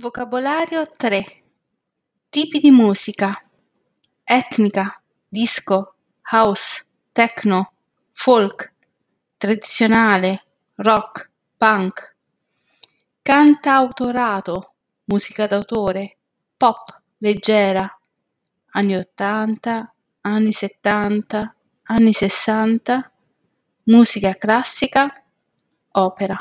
Vocabolario 3. Tipi di musica: etnica, disco, house, techno, folk, tradizionale, rock, punk. Cantautorato: musica d'autore, pop, leggera, anni 80, anni 70, anni 60, musica classica, opera.